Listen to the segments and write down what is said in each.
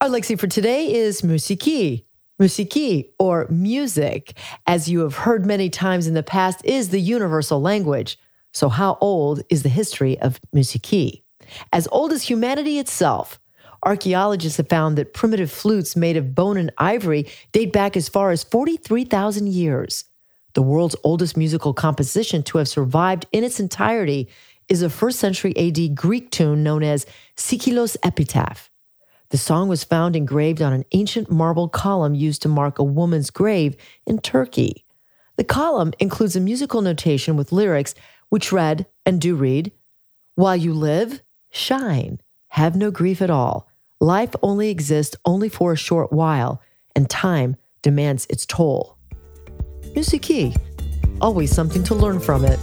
Our lexi for today is musiki. Musiki, or music, as you have heard many times in the past, is the universal language. So how old is the history of musiki? As old as humanity itself. Archaeologists have found that primitive flutes made of bone and ivory date back as far as 43,000 years. The world's oldest musical composition to have survived in its entirety is a 1st century AD Greek tune known as Sikilos Epitaph. The song was found engraved on an ancient marble column used to mark a woman's grave in Turkey. The column includes a musical notation with lyrics which read, and do read, "While you live, shine, have no grief at all. Life only exists only for a short while, and time demands its toll." Musiki, always something to learn from it.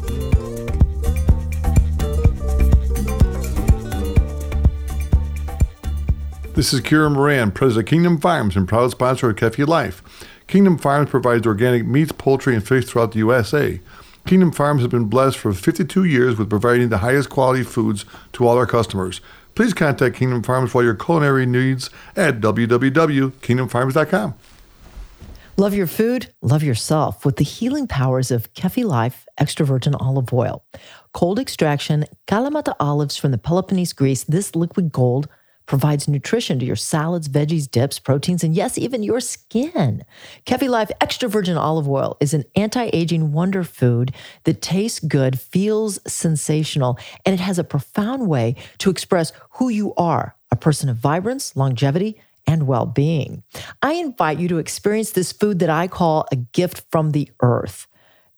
This is Kira Moran, president of Kingdom Farms and proud sponsor of Kefi Life. Kingdom Farms provides organic meats, poultry, and fish throughout the USA. Kingdom Farms has been blessed for 52 years with providing the highest quality foods to all our customers. Please contact Kingdom Farms for your culinary needs at www.kingdomfarms.com. Love your food, love yourself with the healing powers of Kefi Life extra virgin olive oil. Cold extraction, Kalamata olives from the Peloponnese, Greece. This liquid gold provides nutrition to your salads, veggies, dips, proteins, and yes, even your skin. Kefi Life Extra Virgin Olive Oil is an anti-aging wonder food that tastes good, feels sensational, and it has a profound way to express who you are, a person of vibrance, longevity, and well-being. I invite you to experience this food that I call a gift from the earth.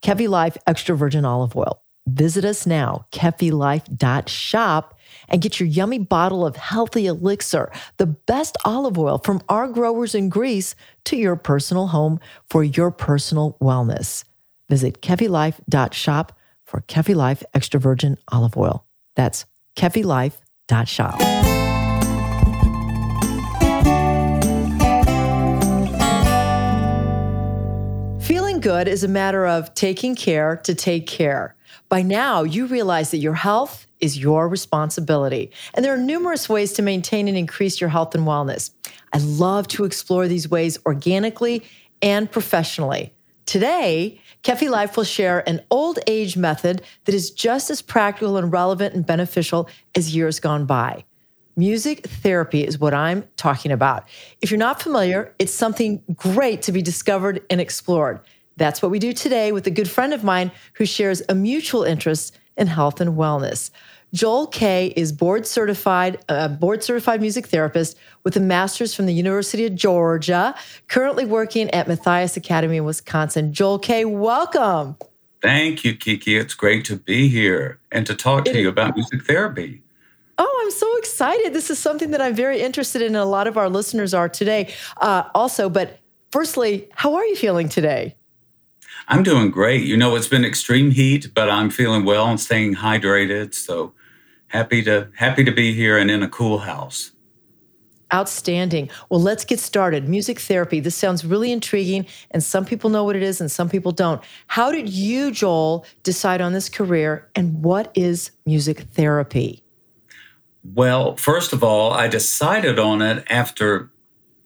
Kefi Life Extra Virgin Olive Oil. Visit us now, kefilife.shop, and get your yummy bottle of healthy elixir, the best olive oil from our growers in Greece to your personal home for your personal wellness. Visit kefilife.shop for Kefi Life Extra Virgin Olive Oil. That's kefilife.shop. Feeling good is a matter of taking care to take care. By now, you realize that your health is your responsibility, and there are numerous ways to maintain and increase your health and wellness. I love to explore these ways organically and professionally. Today, Kefi Life will share an old age method that is just as practical and relevant and beneficial as years gone by. Music therapy is what I'm talking about. If you're not familiar, it's something great to be discovered and explored. That's what we do today with a good friend of mine who shares a mutual interest in health and wellness. Joel Kay is board-certified music therapist with a master's from the University of Georgia, currently working at Matthias Academy in Wisconsin. Joel Kay, welcome. Thank you, Kiki. It's great to be here and to talk to you about music therapy. Oh, I'm so excited. This is something that I'm very interested in, and a lot of our listeners are today also. But firstly, how are you feeling today? I'm doing great. You know, it's been extreme heat, but I'm feeling well and staying hydrated. So happy to be here and in a cool house. Outstanding. Well, let's get started. Music therapy. This sounds really intriguing, and some people know what it is and some people don't. How did you, Joel, decide on this career, and what is music therapy? Well, first of all, I decided on it after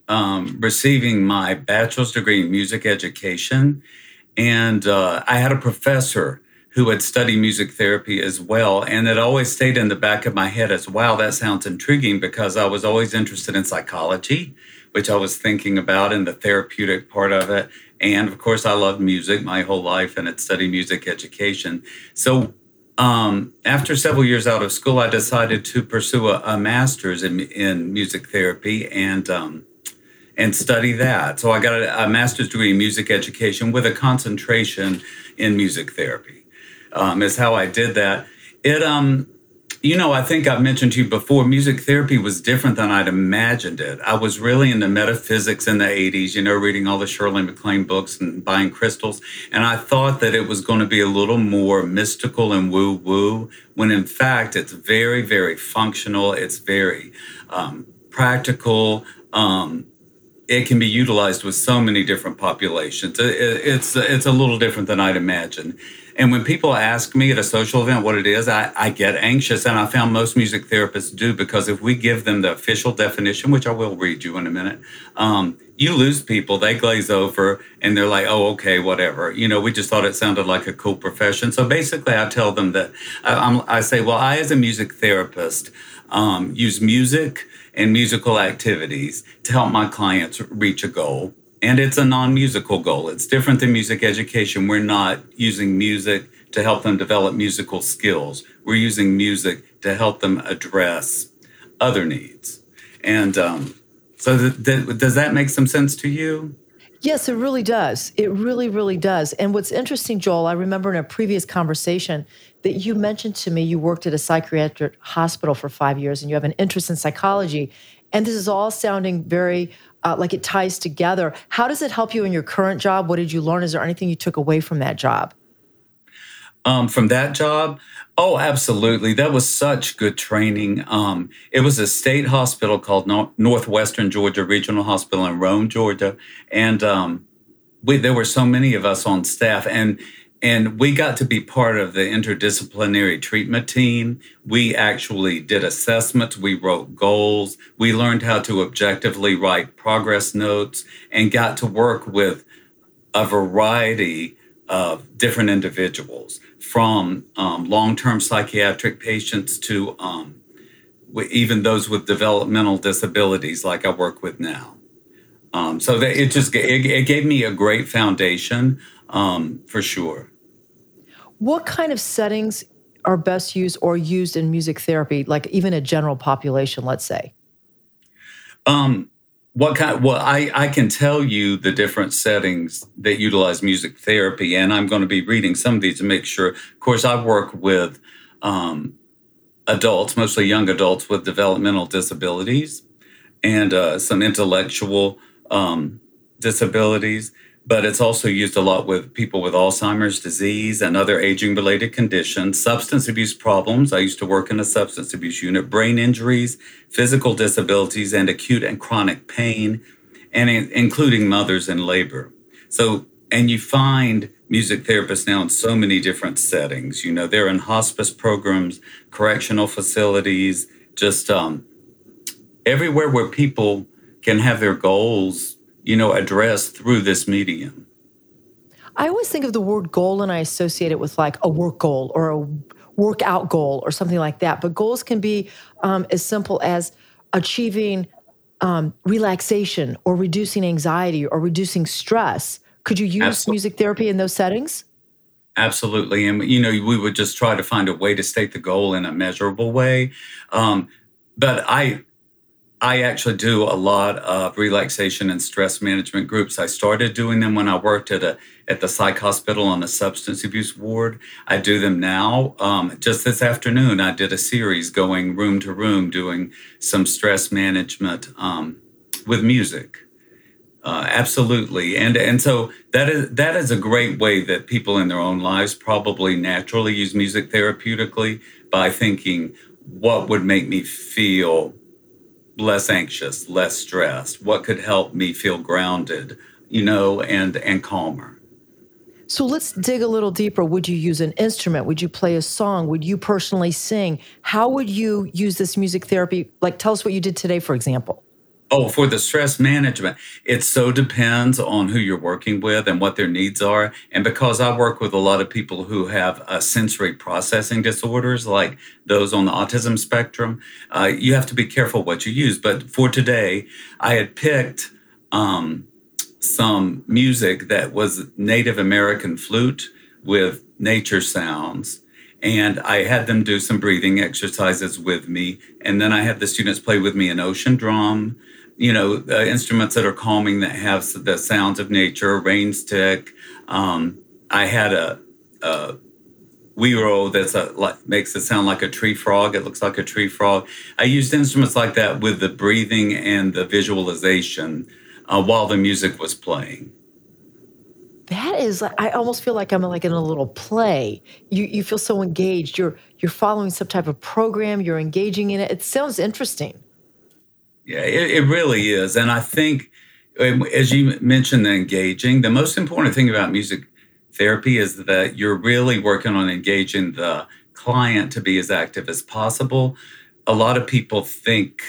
receiving my bachelor's degree in music education. And I had a professor who had studied music therapy as well. And it always stayed in the back of my head as, wow, that sounds intriguing, because I was always interested in psychology, which I was thinking about in the therapeutic part of it. And of course, I loved music my whole life and had studied music education. So after several years out of school, I decided to pursue a master's in music therapy and study that. So I got a master's degree in music education with a concentration in music therapy, is how I did that. It You know, I think I've mentioned to you before, music therapy was different than I'd imagined it. I was really into metaphysics in the 80s, you know, reading all the Shirley MacLaine books and buying crystals. And I thought that it was going to be a little more mystical and woo-woo, when in fact, it's very, very functional. It's very practical. It can be utilized with so many different populations. It's a little different than I'd imagined. And when people ask me at a social event what it is, I get anxious. And I found most music therapists do, because if we give them the official definition, which I will read you in a minute, you lose people. They glaze over and they're like, oh, okay, whatever. You know, we just thought it sounded like a cool profession. So basically, I tell them that I say, well, I, as a music therapist, use music and musical activities to help my clients reach a goal. And it's a non-musical goal. It's different than music education. We're not using music to help them develop musical skills. We're using music to help them address other needs. And does that make some sense to you? Yes, it really does. It really, really does. And what's interesting, Joel, I remember in a previous conversation that you mentioned to me you worked at a psychiatric hospital for 5 years and you have an interest in psychology. And this is all sounding very like it ties together. How does it help you in your current job? What did you learn? Is there anything you took away from that job? From that job? Oh, absolutely. That was such good training. It was a state hospital called Northwestern Georgia Regional Hospital in Rome, Georgia. And there were so many of us on staff. And we got to be part of the interdisciplinary treatment team. We actually did assessments. We wrote goals. We learned how to objectively write progress notes and got to work with a variety of different individuals, from long-term psychiatric patients to even those with developmental disabilities like I work with now. So it gave me a great foundation. For sure. What kind of settings are best used or used in music therapy, like even a general population, let's say? I can tell you the different settings that utilize music therapy, and I'm going to be reading some of these to make sure. Of course, I work with adults, mostly young adults with developmental disabilities and some intellectual disabilities. But it's also used a lot with people with Alzheimer's disease and other aging-related conditions, substance abuse problems. I used to work in a substance abuse unit, brain injuries, physical disabilities, and acute and chronic pain, and including mothers in labor. So, and you find music therapists now in so many different settings. You know, they're in hospice programs, correctional facilities, just everywhere where people can have their goals, you know, addressed through this medium. I always think of the word goal and I associate it with like a work goal or a workout goal or something like that. But goals can be as simple as achieving relaxation or reducing anxiety or reducing stress. Could you use music therapy in those settings? Absolutely. And, you know, we would just try to find a way to state the goal in a measurable way. But I actually do a lot of relaxation and stress management groups. I started doing them when I worked at the psych hospital on a substance abuse ward. I do them now. Just this afternoon, I did a series going room to room, doing some stress management with music. Absolutely. And so that is a great way that people in their own lives probably naturally use music therapeutically, by thinking, what would make me feel less anxious, less stressed? What could help me feel grounded, you know, and calmer? So let's dig a little deeper. Would you use an instrument? Would you play a song? Would you personally sing? How would you use this music therapy? Like, tell us what you did today, for example. Oh, for the stress management, it so depends on who you're working with and what their needs are. And because I work with a lot of people who have sensory processing disorders, like those on the autism spectrum, you have to be careful what you use. But for today, I had picked some music that was Native American flute with nature sounds. And I had them do some breathing exercises with me. And then I had the students play with me an ocean drum, you know, instruments that are calming that have the sounds of nature, rain stick. I had a wee-roll that's makes it sound like a tree frog. It looks like a tree frog. I used instruments like that with the breathing and the visualization while the music was playing. That is, I almost feel like I'm like in a little play. You feel so engaged. You're following some type of program. You're engaging in it. It sounds interesting. Yeah, it really is. And I think, as you mentioned, the engaging, the most important thing about music therapy is that you're really working on engaging the client to be as active as possible. A lot of people think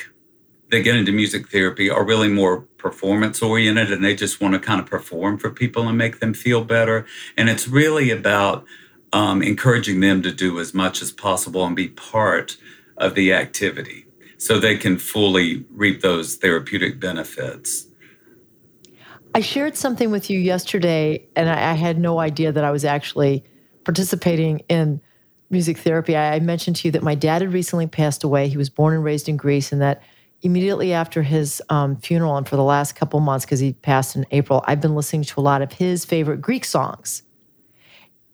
they get into music therapy are really more performance-oriented, and they just want to kind of perform for people and make them feel better. And it's really about encouraging them to do as much as possible and be part of the activity, so they can fully reap those therapeutic benefits. I shared something with you yesterday, and I had no idea that I was actually participating in music therapy. I mentioned to you that my dad had recently passed away. He was born and raised in Greece, and that immediately after his funeral and for the last couple months, because he passed in April, I've been listening to a lot of his favorite Greek songs.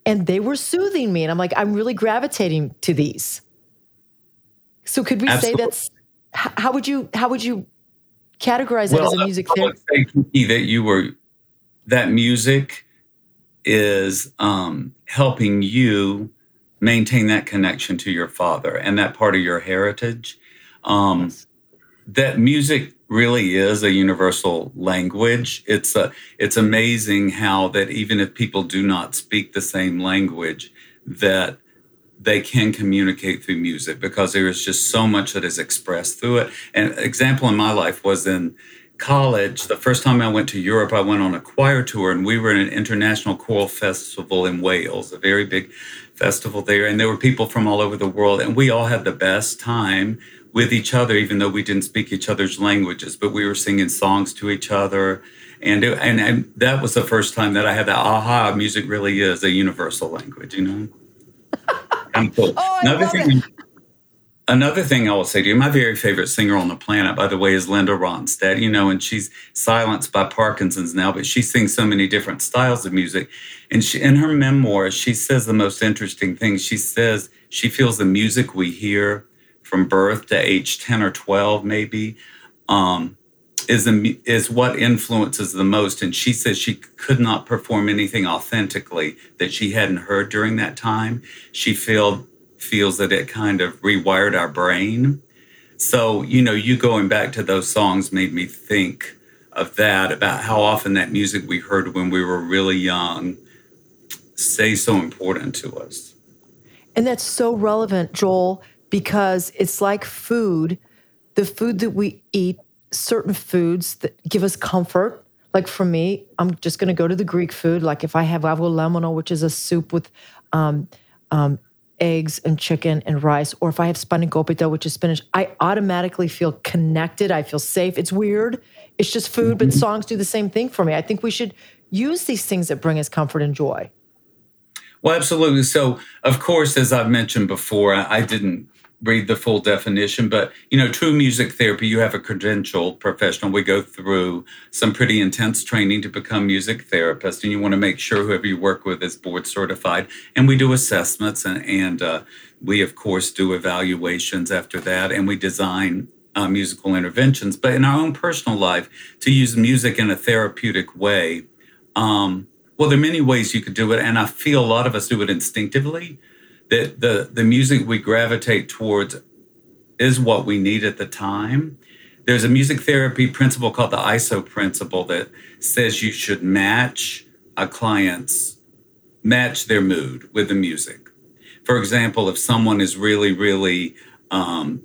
And they were soothing me, and I'm like, I'm really gravitating to these. So could we Absolutely. Say that's how would you categorize it as a music therapy? I would say, Kiki, that music is helping you maintain that connection to your father and that part of your heritage. Yes. That music really is a universal language. It's amazing how that even if people do not speak the same language, that they can communicate through music because there is just so much that is expressed through it. An example in my life was in college. The first time I went to Europe, I went on a choir tour, and we were in an international choral festival in Wales, a very big festival there. And there were people from all over the world, and we all had the best time with each other, even though we didn't speak each other's languages, but we were singing songs to each other. And that was the first time that I had the aha, music really is a universal language, you know? Another thing I will say to you, my very favorite singer on the planet, by the way, is Linda Ronstadt, you know, and she's silenced by Parkinson's now, but she sings so many different styles of music. And she, in her memoir, she says the most interesting thing. She says she feels the music we hear from birth to age 10 or 12, maybe, is what influences the most. And she says she could not perform anything authentically that she hadn't heard during that time. She feels that it kind of rewired our brain. So, you know, you going back to those songs made me think of that, about how often that music we heard when we were really young stays so important to us. And that's so relevant, Joel, because it's like food. The food that we eat, certain foods that give us comfort. Like for me, I'm just going to go to the Greek food. Like if I have avolamono, which is a soup with eggs and chicken and rice, or if I have spanakopita, which is spinach, I automatically feel connected. I feel safe. It's weird. It's just food, but songs do the same thing for me. I think we should use these things that bring us comfort and joy. Well, absolutely. So, of course, as I've mentioned before, I didn't read the full definition, but, you know, true music therapy, you have a credentialed professional. We go through some pretty intense training to become music therapists, and you want to make sure whoever you work with is board certified. And we do assessments, and we, of course, do evaluations after that, and we design musical interventions. But in our own personal life, to use music in a therapeutic way, well, there are many ways you could do it, and I feel a lot of us do it instinctively. That the music we gravitate towards is what we need at the time. There's a music therapy principle called the ISO principle that says you should match their mood with the music. For example, if someone is really, really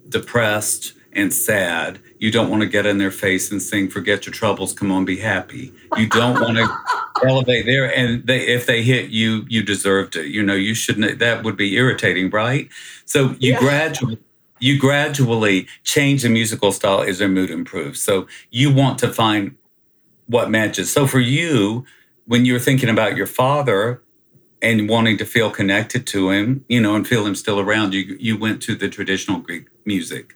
depressed and sad, you don't want to get in their face and sing, "Forget your troubles, come on, be happy." You don't want to elevate there. And if they hit you, you deserved it. You know, you shouldn't, that would be irritating, right? So you gradually change the musical style as their mood improves. So you want to find what matches. So for you, when you're thinking about your father and wanting to feel connected to him, you know, and feel him still around, you went to the traditional Greek music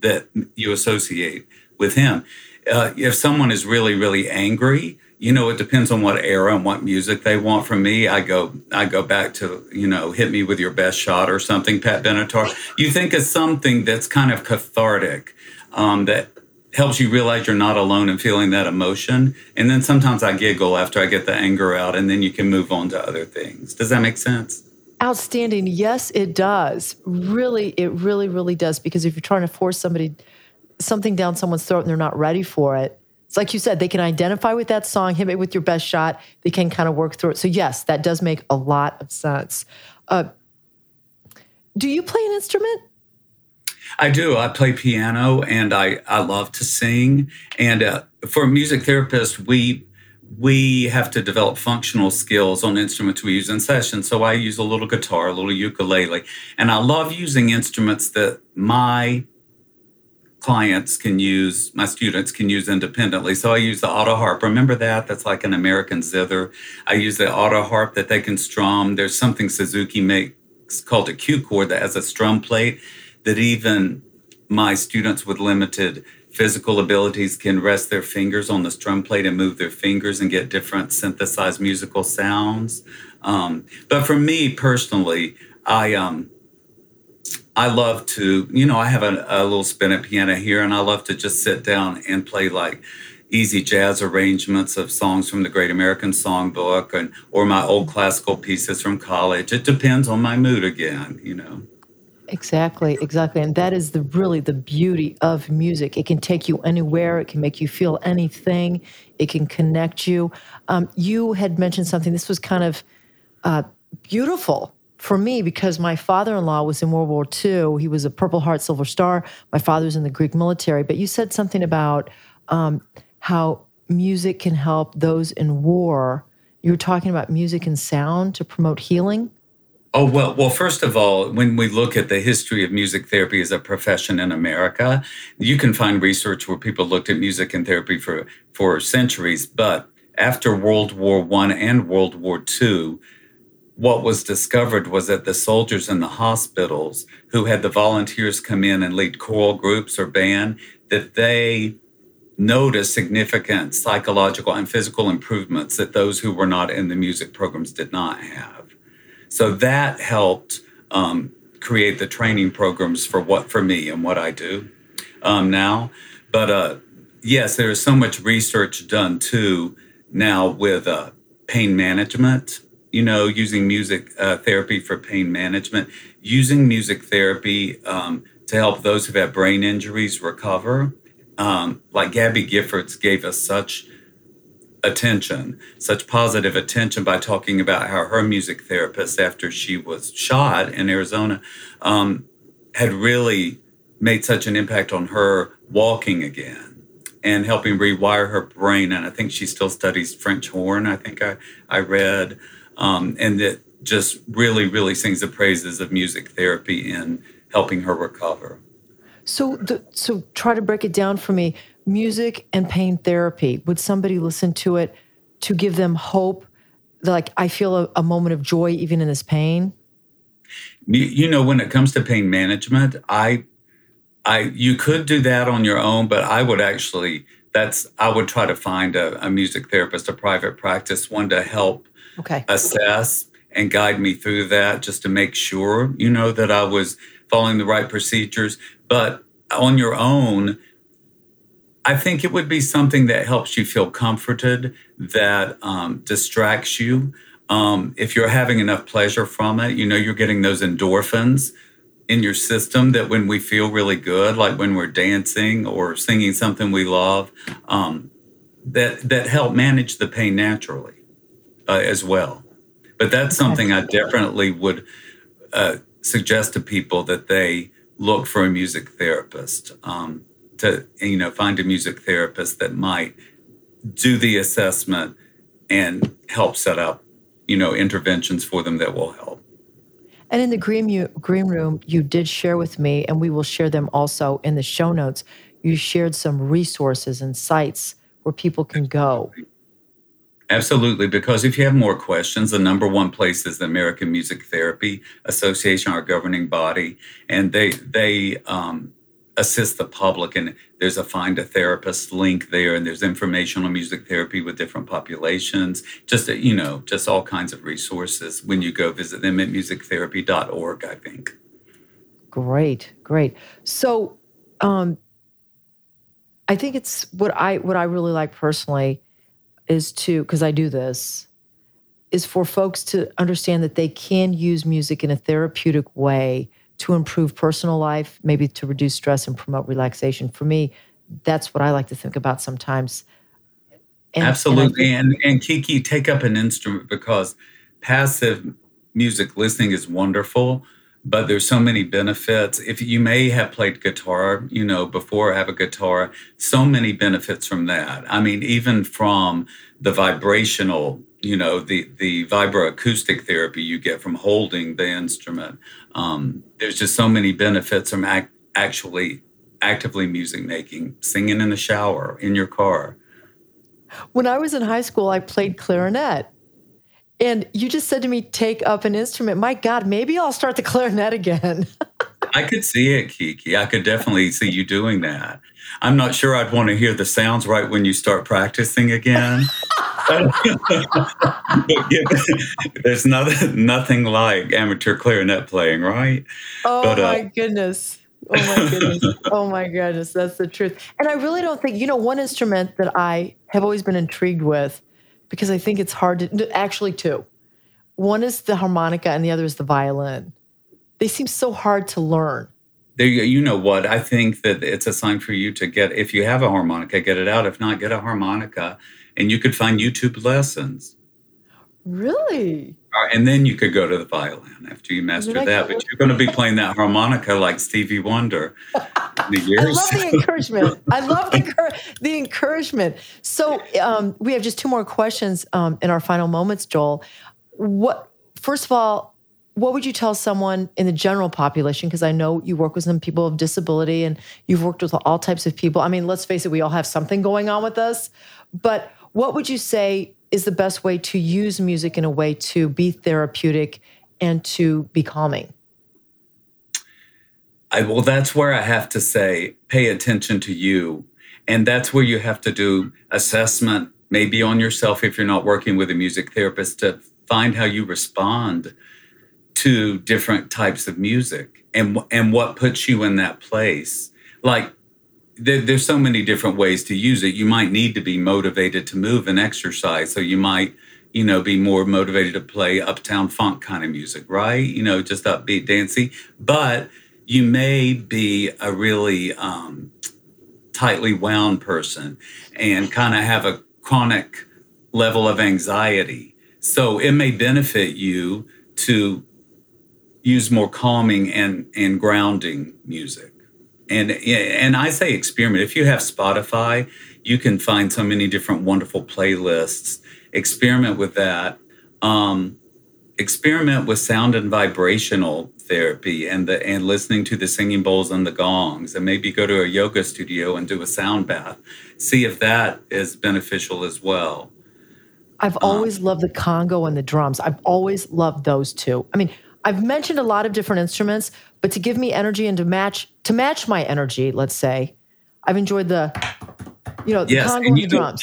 that you associate with him. If someone is really, really angry, you know, it depends on what era and what music they want from me. I go back to, you know, Hit Me With Your Best Shot or something, Pat Benatar. You think of something that's kind of cathartic, that helps you realize you're not alone in feeling that emotion. And then sometimes I giggle after I get the anger out, and then you can move on to other things. Does that make sense? Outstanding. Yes, it does. Really, it really, really does. Because if you're trying to force something down someone's throat and they're not ready for it, it's like you said, they can identify with that song, Hit Me With Your Best Shot. They can kind of work through it. So yes, that does make a lot of sense. Do you play an instrument? I do. I play piano, and I love to sing. And for music therapists, we have to develop functional skills on instruments we use in session. So I use a little guitar, a little ukulele. And I love using instruments that my clients can use, my students can use independently. So I use the auto harp. Remember that? That's like an American zither. I use the auto harp that they can strum. There's something Suzuki makes called a Q chord that has a strum plate that even my students with limited physical abilities can rest their fingers on the strum plate and move their fingers and get different synthesized musical sounds. But for me personally, I love to, you know, I have a little spinet piano here, and I love to just sit down and play like easy jazz arrangements of songs from the Great American Songbook or my old classical pieces from college. It depends on my mood again, you know. Exactly. And that is really the beauty of music. It can take you anywhere. It can make you feel anything. It can connect you. You had mentioned something. This was kind of beautiful for me because my father-in-law was in World War II. He was a Purple Heart, Silver Star. My father's in the Greek military. But you said something about how music can help those in war. You were talking about music and sound to promote healing. Oh, well, first of all, when we look at the history of music therapy as a profession in America, you can find research where people looked at music and therapy for centuries. But after World War I and World War II, what was discovered was that the soldiers in the hospitals who had the volunteers come in and lead choral groups or band, that they noticed significant psychological and physical improvements that those who were not in the music programs did not have. So that helped create the training programs for me and what I do now. But yes, there is so much research done too now with pain management, you know, using music therapy for pain management, using music therapy to help those who've had brain injuries recover. Like Gabby Giffords gave us such positive attention by talking about how her music therapist, after she was shot in Arizona, had really made such an impact on her walking again and helping rewire her brain. And I think she still studies French horn, I think I read, and that just really, really sings the praises of music therapy in helping her recover. So try to break it down for me. Music and pain therapy. Would somebody listen to it to give them hope? Like, I feel a moment of joy even in this pain. You know, when it comes to pain management, you could do that on your own, but I would actually. I would try to find a music therapist, a private practice one to help assess and guide me through that, just to make sure, you know, that I was following the right procedures. But on your own, I think it would be something that helps you feel comforted, that distracts you. If you're having enough pleasure from it, you know, you're getting those endorphins in your system that when we feel really good, like when we're dancing or singing something we love, that help manage the pain naturally as well. But that's something I definitely would suggest to people, that they look for a music therapist. To, you know, find a music therapist that might do the assessment and help set up, you know, interventions for them that will help. And in the green room, you did share with me, and we will share them also in the show notes, you shared some resources and sites where people can go. Absolutely, because if you have more questions, the number one place is the American Music Therapy Association, our governing body, and they assist the public. And there's a Find a Therapist link there, and there's information on music therapy with different populations, just all kinds of resources when you go visit them at musictherapy.org, I think. Great. So I think it's what I really like personally is to, because I do this, is for folks to understand that they can use music in a therapeutic way to improve personal life, maybe to reduce stress and promote relaxation. For me, that's what I like to think about sometimes. Absolutely. And Kiki, take up an instrument, because passive music listening is wonderful, but there's so many benefits. If you may have played guitar, before, have a guitar, so many benefits from that. I mean, even from the vibrational, the vibroacoustic therapy you get from holding the instrument. There's just so many benefits from actively music making, singing in the shower, in your car. When I was in high school, I played clarinet. And you just said to me, take up an instrument. My God, maybe I'll start the clarinet again. I could see it, Kiki. I could definitely see you doing that. I'm not sure I'd want to hear the sounds right when you start practicing again. There's nothing like amateur clarinet playing, right? Oh, my goodness. That's the truth. And I really don't think, one instrument that I have always been intrigued with, because I think it's hard to, actually two. One is the harmonica and the other is the violin. They seem so hard to learn. You know what? I think that it's a sign for you to get, if you have a harmonica, get it out. If not, get a harmonica. And you could find YouTube lessons. Really? And then you could go to the violin after you master that. But you're going to be playing that harmonica like Stevie Wonder in the years. I love the encouragement. I love the encouragement. So we have just two more questions in our final moments, Joel. First of all, what would you tell someone in the general population? Because I know you work with some people of disability and you've worked with all types of people. I mean, let's face it, we all have something going on with us. But what would you say is the best way to use music in a way to be therapeutic and to be calming? Well, that's where I have to say, pay attention to you. And that's where you have to do assessment, maybe on yourself if you're not working with a music therapist, to find how you respond to different types of music and what puts you in that place. Like, there's so many different ways to use it. You might need to be motivated to move and exercise. So you might, be more motivated to play uptown funk kind of music, right? Just upbeat, dancey. But you may be a really tightly wound person and kind of have a chronic level of anxiety. So it may benefit you to use more calming and grounding music. And I say experiment. If you have Spotify, you can find so many different wonderful playlists. Experiment with that. Experiment with sound and vibrational therapy and listening to the singing bowls and the gongs. And maybe go to a yoga studio and do a sound bath. See if that is beneficial as well. I've always loved the Congo and the drums. I've always loved those two. I mean, I've mentioned a lot of different instruments, but to give me energy and to match my energy, let's say, I've enjoyed the Congo and the drums.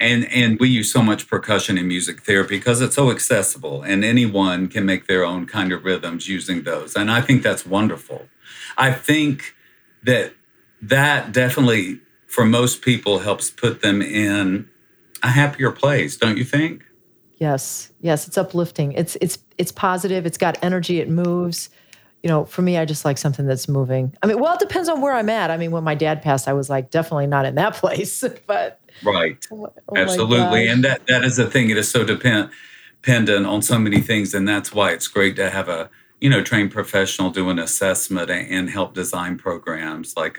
And we use so much percussion in music therapy because it's so accessible, and anyone can make their own kind of rhythms using those. And I think that's wonderful. I think that definitely, for most people, helps put them in a happier place, don't you think? Yes, it's uplifting. It's positive. It's got energy. It moves. For me, I just like something that's moving. I mean, well, it depends on where I'm at. I mean, when my dad passed, I was like, definitely not in that place. But right, absolutely, and that is the thing. It is so dependent on so many things, and that's why it's great to have a trained professional do an assessment and help design programs like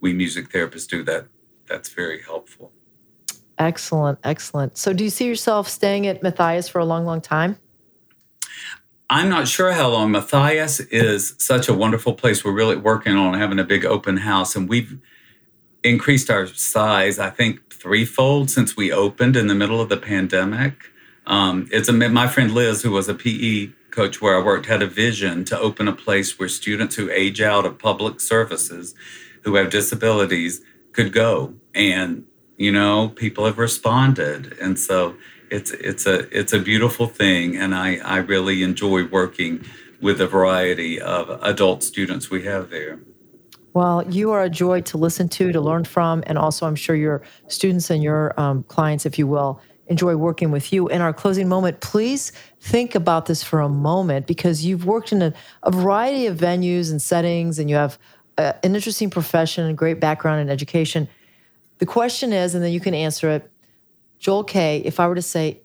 we music therapists do that. That's very helpful. Excellent. So do you see yourself staying at Matthias for a long, long time? I'm not sure how long. Matthias is such a wonderful place. We're really working on having a big open house, and we've increased our size, I think, threefold since we opened in the middle of the pandemic. My friend Liz, who was a PE coach where I worked, had a vision to open a place where students who age out of public services who have disabilities could go. And, you know, people have responded. And so it's a beautiful thing. And I really enjoy working with the variety of adult students we have there. Well, you are a joy to listen to learn from, and also I'm sure your students and your clients, if you will, enjoy working with you. In our closing moment, please think about this for a moment, because you've worked in a variety of venues and settings, and you have an interesting profession and great background in education. The question is, and then you can answer it, Joel Kay, if I were to say,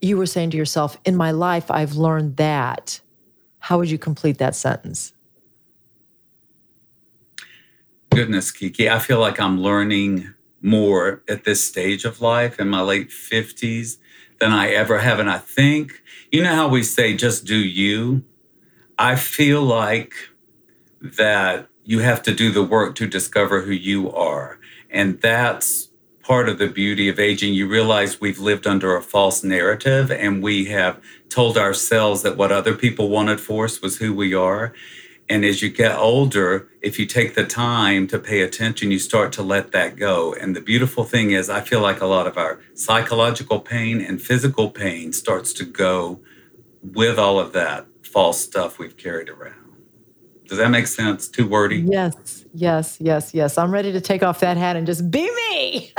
you were saying to yourself, in my life, I've learned that, how would you complete that sentence? Goodness, Kiki, I feel like I'm learning more at this stage of life in my late 50s than I ever have. And I think, you know how we say, just do you? I feel like that you have to do the work to discover who you are. And that's part of the beauty of aging. You realize we've lived under a false narrative, and we have told ourselves that what other people wanted for us was who we are. And as you get older, if you take the time to pay attention, you start to let that go. And the beautiful thing is, I feel like a lot of our psychological pain and physical pain starts to go with all of that false stuff we've carried around. Does that make sense? Too wordy? Yes. I'm ready to take off that hat and just be me.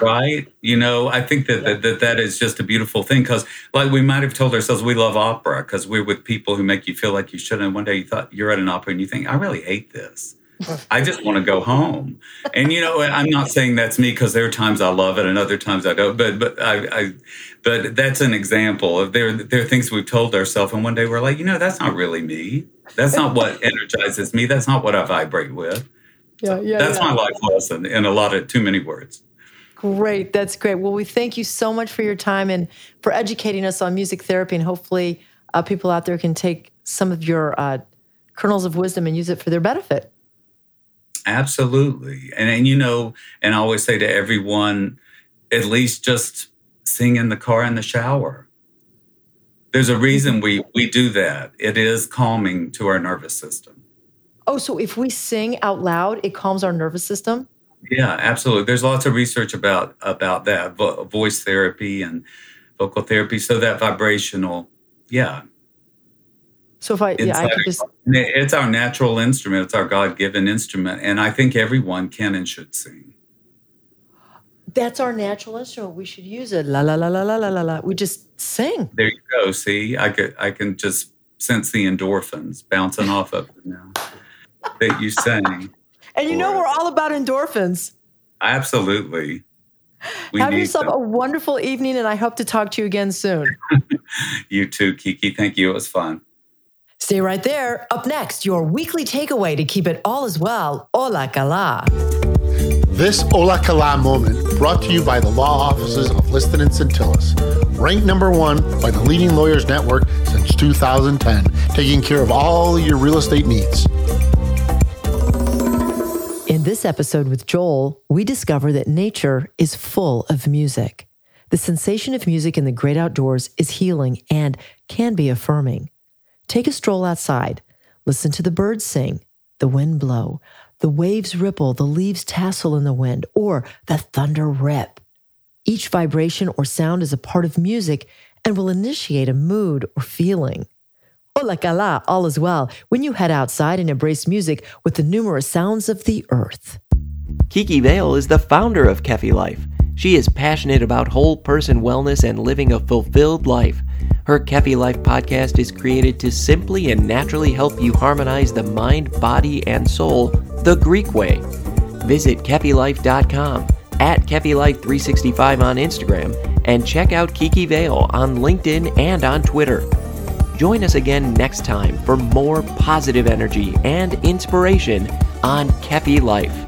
Right? You know, I think that is just a beautiful thing, because like we might have told ourselves we love opera because we're with people who make you feel like you shouldn't. And one day you thought you're at an opera and you think, I really hate this. I just want to go home. And, you know, I'm not saying that's me, because there are times I love it and other times I don't. But that's an example of there are things we've told ourselves. And one day we're like, you know, that's not really me. That's not what energizes me. That's not what I vibrate with. My life lesson in a lot of too many words. Great. That's great. Well, we thank you so much for your time and for educating us on music therapy. And hopefully people out there can take some of your kernels of wisdom and use it for their benefit. Absolutely. And you know, and I always say to everyone, at least just sing in the car in the shower. There's a reason we do that. It is calming to our nervous system. Oh, so if we sing out loud, it calms our nervous system? Yeah, absolutely. There's lots of research about that, voice therapy and vocal therapy. So that vibrational, yeah. So if I could just... It's our natural instrument. It's our God-given instrument. And I think everyone can and should sing. That's our natural instrument. We should use it. La, la, la, la, la, la, la. We just sing. There you go. See, I can just sense the endorphins bouncing off of it now that you sang. And you know we're all about endorphins. Absolutely. Have yourself a wonderful evening, and I hope to talk to you again soon. You too, Kiki. Thank you. It was fun. Stay right there. Up next, your weekly takeaway to keep it all as well. Hola Cala. This Hola Cala moment brought to you by the law offices of Liston and Santillas. Ranked #1 by the leading lawyers network since 2010, taking care of all your real estate needs. In this episode with Joel, we discover that nature is full of music. The sensation of music in the great outdoors is healing and can be affirming. Take a stroll outside, listen to the birds sing, the wind blow, the waves ripple, the leaves tassel in the wind, or the thunder rip. Each vibration or sound is a part of music and will initiate a mood or feeling. Hola Cala, all is well, when you head outside and embrace music with the numerous sounds of the earth. Kiki Vale is the founder of Kefi Life. She is passionate about whole person wellness and living a fulfilled life. Her Kefi Life podcast is created to simply and naturally help you harmonize the mind, body, and soul the Greek way. Visit KefiLife.com, at KefiLife365 on Instagram, and check out Kiki Vale on LinkedIn and on Twitter. Join us again next time for more positive energy and inspiration on Kefi Life.